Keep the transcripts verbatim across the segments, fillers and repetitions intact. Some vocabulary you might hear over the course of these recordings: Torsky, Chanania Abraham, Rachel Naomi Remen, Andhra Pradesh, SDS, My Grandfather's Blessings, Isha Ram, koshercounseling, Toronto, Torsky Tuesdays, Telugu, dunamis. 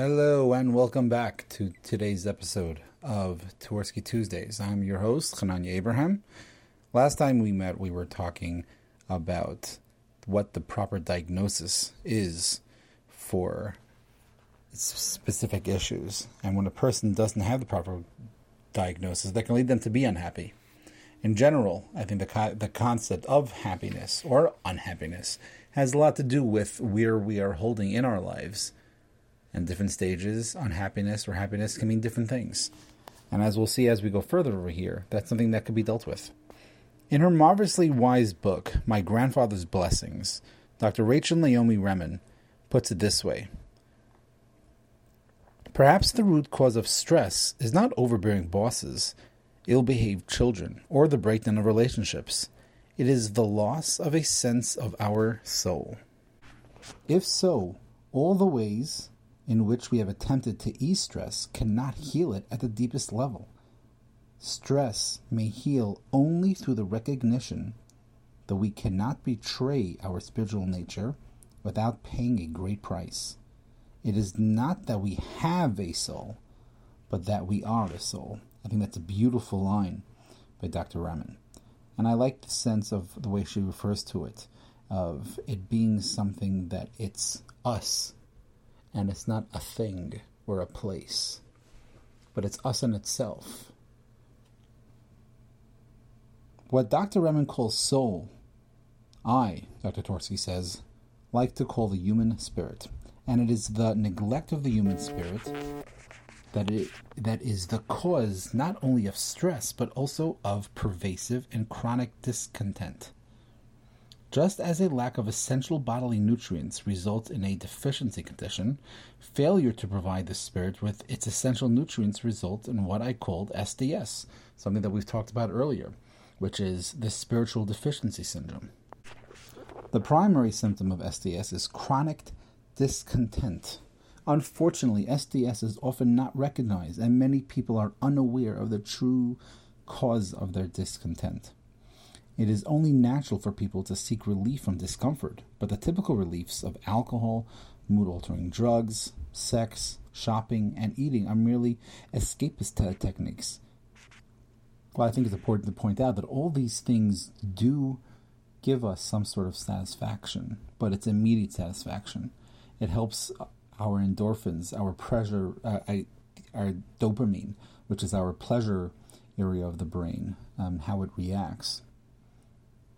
Hello and welcome back to today's episode of Torsky Tuesdays. I'm your host, Chanania Abraham. Last time we met, we were talking about what the proper diagnosis is for specific issues. And when a person doesn't have the proper diagnosis, that can lead them to be unhappy. In general, I think the co- the concept of happiness or unhappiness has a lot to do with where we are holding in our lives. And different stages on happiness or happiness can mean different things. And as we'll see as we go further over here, that's something that could be dealt with. In her marvelously wise book, My Grandfather's Blessings, Doctor Rachel Naomi Remen puts it this way. Perhaps the root cause of stress is not overbearing bosses, ill-behaved children, or the breakdown of relationships. It is the loss of a sense of our soul. If so, all the ways in which we have attempted to ease stress cannot heal it at the deepest level. Stress may heal only through the recognition that we cannot betray our spiritual nature without paying a great price. It is not that we have a soul, but that we are a soul. I think that's a beautiful line by Doctor Remen. And I like the sense of the way she refers to it, of it being something that it's us. And it's not a thing or a place, but it's us in itself. What Doctor Remen calls soul, I, Doctor Torsky says, like to call the human spirit. And it is the neglect of the human spirit that it that is the cause not only of stress, but also of pervasive and chronic discontent. Just as a lack of essential bodily nutrients results in a deficiency condition, failure to provide the spirit with its essential nutrients results in what I called S D S, something that we've talked about earlier, which is the spiritual deficiency syndrome. The primary symptom of S D S is chronic discontent. Unfortunately, S D S is often not recognized, and many people are unaware of the true cause of their discontent. It is only natural for people to seek relief from discomfort, but the typical reliefs of alcohol, mood-altering drugs, sex, shopping, and eating are merely escapist techniques. Well, I think it's important to point out that all these things do give us some sort of satisfaction, but it's immediate satisfaction. It helps our endorphins, our pleasure, uh, our dopamine, which is our pleasure area of the brain, um, how it reacts.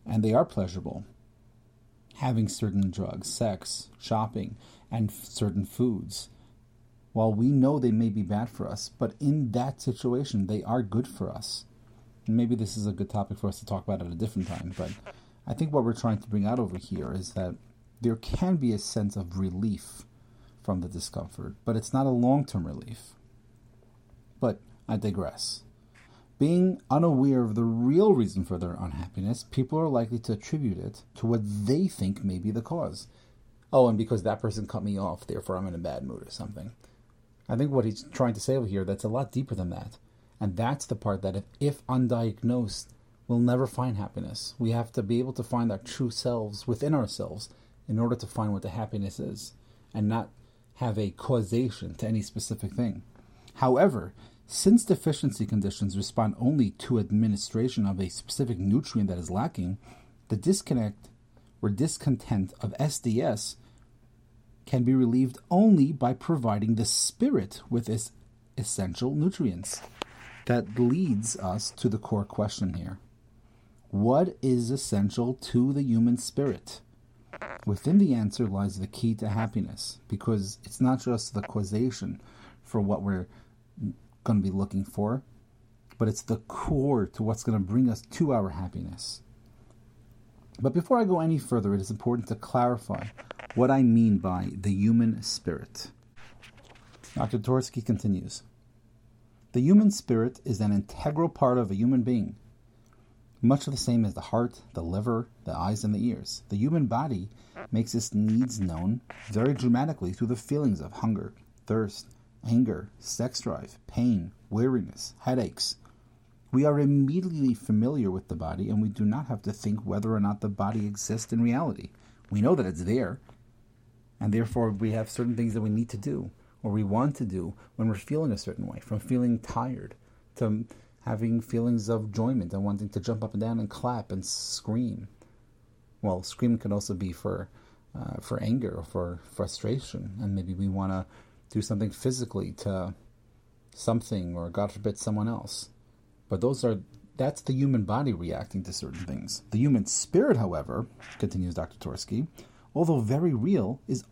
And they are pleasurable. Having certain drugs, sex, shopping, and f- certain foods, while we know they may be bad for us, but in that situation, they are good for us. And maybe this is a good topic for us to talk about at a different time, but I think what we're trying to bring out over here is that there can be a sense of relief from the discomfort, but it's not a long-term relief. But I digress. Being unaware of the real reason for their unhappiness, people are likely to attribute it to what they think may be the cause. Oh, and because that person cut me off, therefore I'm in a bad mood or something. I think what he's trying to say over here, that's a lot deeper than that. And that's the part that if, if undiagnosed, we'll never find happiness. We have to be able to find our true selves within ourselves in order to find what the happiness is and not have a causation to any specific thing. However, since deficiency conditions respond only to administration of a specific nutrient that is lacking, the disconnect or discontent of S D S can be relieved only by providing the spirit with its essential nutrients. That leads us to the core question here. What is essential to the human spirit? Within the answer lies the key to happiness, because it's not just the causation for what we're going to be looking for, but it's the core to what's going to bring us to our happiness. But before I go any further, it is important to clarify what I mean by the human spirit. Doctor Torsky continues, the human spirit is an integral part of a human being, much the same as the heart, the liver, the eyes, and the ears. The human body makes its needs known very dramatically through the feelings of hunger, thirst, anger, sex drive, pain, weariness, headaches. We are immediately familiar with the body, and we do not have to think whether or not the body exists in reality. We know that it's there, and therefore we have certain things that we need to do. or we want to do when we're feeling a certain way, from feeling tired to having feelings of enjoyment and wanting to jump up and down and clap and scream. Well, screaming can also be for uh, for anger or for frustration, and maybe we want to do something physically to something, or God forbid, someone else. But those are that's the human body reacting to certain things. The human spirit, however, continues Doctor Torsky, although very real, is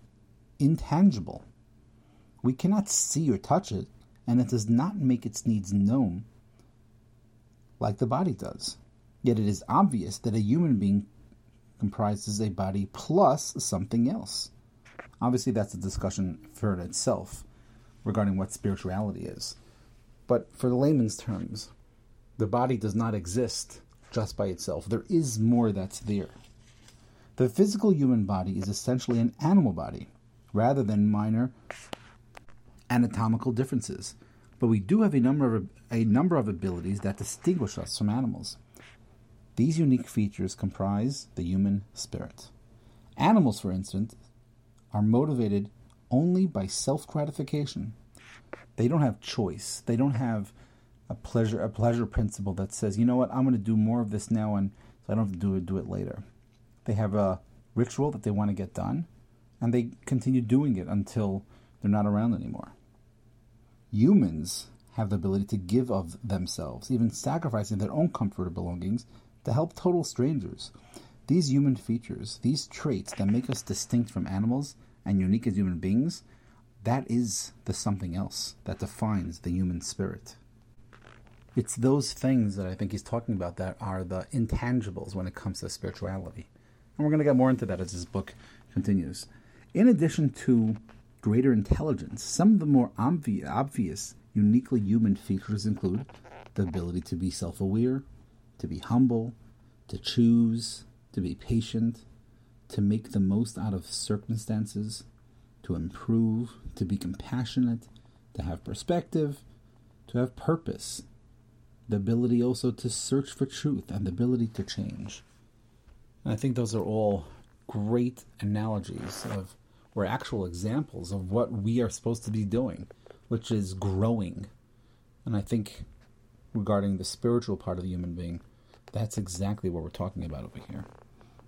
intangible. We cannot see or touch it, and it does not make its needs known like the body does. Yet it is obvious that a human being comprises a body plus something else. Obviously, that's a discussion for itself regarding what spirituality is. But for the layman's terms, the body does not exist just by itself. There is more that's there. The physical human body is essentially an animal body, rather than minor anatomical differences. But we do have a number of a number of abilities that distinguish us from animals. These unique features comprise the human spirit. Animals, for instance, are motivated only by self-gratification. They don't have choice. They don't have a pleasure a pleasure principle that says, you know what, I'm going to do more of this now, and so I don't have to do it, do it later. They have a ritual that they want to get done, and they continue doing it until they're not around anymore. Humans have the ability to give of themselves, even sacrificing their own comfort or belongings to help total strangers. These human features, these traits that make us distinct from animals and unique as human beings, that is the something else that defines the human spirit. It's those things that I think he's talking about that are the intangibles when it comes to spirituality. And we're going to get more into that as this book continues. In addition to greater intelligence, some of the more obvi- obvious, uniquely human features include the ability to be self-aware, to be humble, to choose, to be patient, to make the most out of circumstances, to improve, to be compassionate, to have perspective, to have purpose, the ability also to search for truth, and the ability to change. And I think those are all great analogies of or actual examples of what we are supposed to be doing, which is growing. And I think regarding the spiritual part of the human being, that's exactly what we're talking about over here.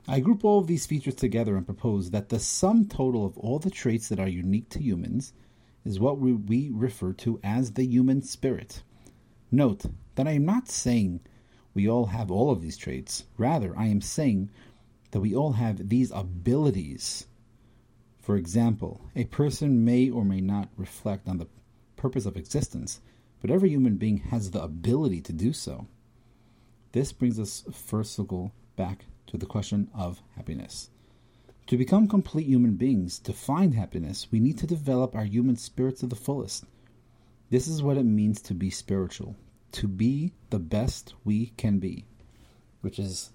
I group all of these features together and propose that the sum total of all the traits that are unique to humans is what we, we refer to as the human spirit. Note that I am not saying we all have all of these traits. Rather, I am saying that we all have these abilities. For example, a person may or may not reflect on the purpose of existence, but every human being has the ability to do so. This brings us first circle back to the question of happiness. To become complete human beings, to find happiness, we need to develop our human spirit to the fullest. This is what it means to be spiritual, to be the best we can be, which is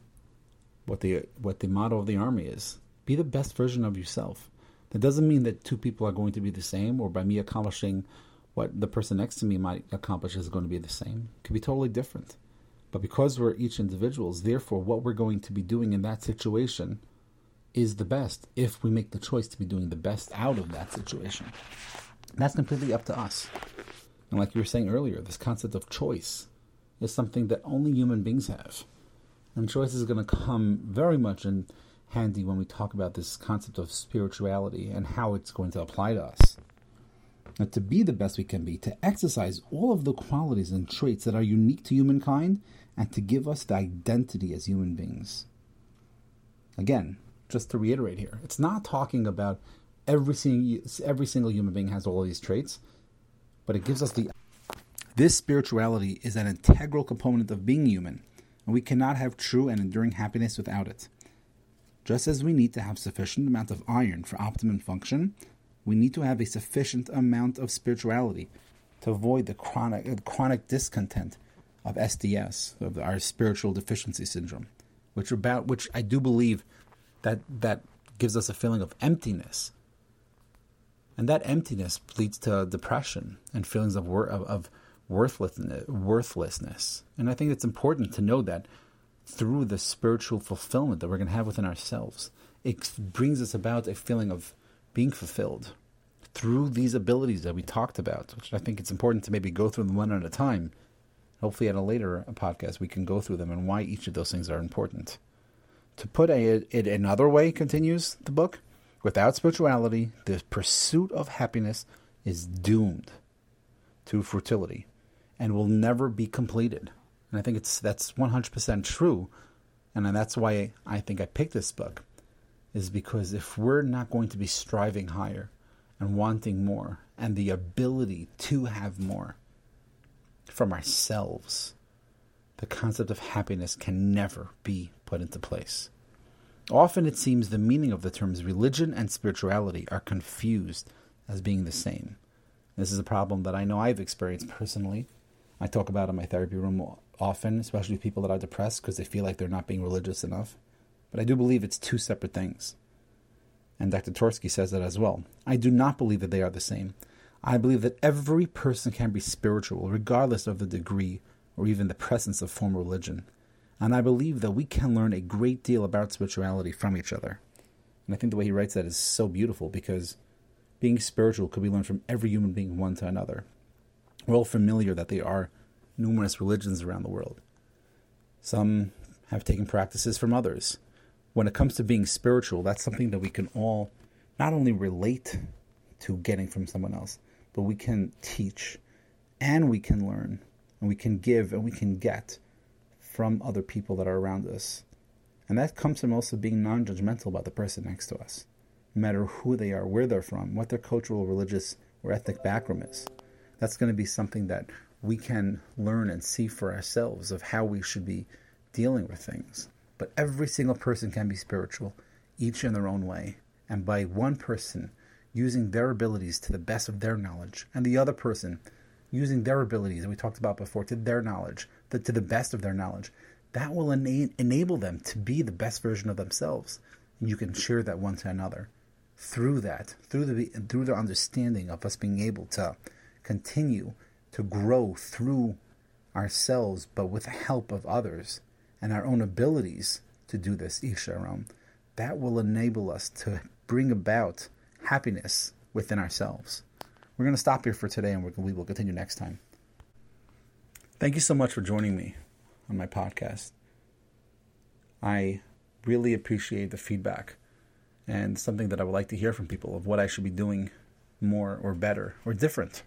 what the what the motto of the army is. Be the best version of yourself. It doesn't mean that two people are going to be the same, or by me accomplishing what the person next to me might accomplish is going to be the same. It could be totally different. But because we're each individuals, therefore what we're going to be doing in that situation is the best if we make the choice to be doing the best out of that situation. And that's completely up to us. And like you were saying earlier, this concept of choice is something that only human beings have. And choice is going to come very much in handy when we talk about this concept of spirituality and how it's going to apply to us. Now, to be the best we can be, to exercise all of the qualities and traits that are unique to humankind, and to give us the identity as human beings. Again, just to reiterate here, it's not talking about every single, every single human being has all of these traits, but it gives us the... This spirituality is an integral component of being human, and we cannot have true and enduring happiness without it. Just as we need to have sufficient amount of iron for optimum function, we need to have a sufficient amount of spirituality to avoid the chronic uh, chronic discontent of S D S, of our spiritual deficiency syndrome, which about which I do believe that that gives us a feeling of emptiness, and that emptiness leads to depression and feelings of wor- of, of worthlessness, worthlessness. And I think it's important to know that. Through the spiritual fulfillment that we're going to have within ourselves, it brings us about a feeling of being fulfilled, through these abilities that we talked about, which I think it's important to maybe go through them one at a time. Hopefully at a later podcast, we can go through them and why each of those things are important. To put it another way, continues the book, without spirituality, the pursuit of happiness is doomed to fertility and will never be completed. And I think it's that's one hundred percent true. And that's why I think I picked this book, is because if we're not going to be striving higher and wanting more and the ability to have more from ourselves, the concept of happiness can never be put into place. Often it seems the meaning of the terms religion and spirituality are confused as being the same. This is a problem that I know I've experienced personally. I talk about it in my therapy room often, especially people that are depressed because they feel like they're not being religious enough. But I do believe it's two separate things. And Doctor Torsky says that as well. I do not believe that they are the same. I believe that every person can be spiritual, regardless of the degree or even the presence of formal religion. And I believe that we can learn a great deal about spirituality from each other. And I think the way he writes that is so beautiful, because being spiritual could be learned from every human being one to another. We're all familiar that there are numerous religions around the world. Some have taken practices from others. When it comes to being spiritual, that's something that we can all not only relate to getting from someone else, but we can teach and we can learn and we can give and we can get from other people that are around us. And that comes from also being non-judgmental about the person next to us, no matter who they are, where they're from, what their cultural, religious, or ethnic background is. That's going to be something that we can learn and see for ourselves of how we should be dealing with things. But every single person can be spiritual, each in their own way. And by one person using their abilities to the best of their knowledge, and the other person using their abilities that we talked about before to their knowledge, the, to the best of their knowledge, that will ena- enable them to be the best version of themselves. And you can share that one to another through that, through the through the understanding of us being able to continue to grow through ourselves, but with the help of others. And our own abilities to do this, Isha Ram, that will enable us to bring about happiness within ourselves. We're going to stop here for today, and we're, we will continue next time. Thank you so much for joining me on my podcast. I really appreciate the feedback, and something that I would like to hear from people of what I should be doing more or better or different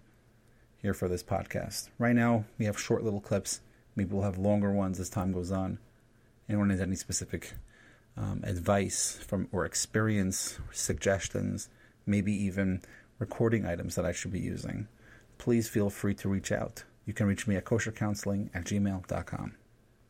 here for this podcast. Right now, we have short little clips. Maybe we'll have longer ones as time goes on. Anyone has any specific um, advice from or experience, or suggestions, maybe even recording items that I should be using, please feel free to reach out. You can reach me at koshercounseling at gmail dot com.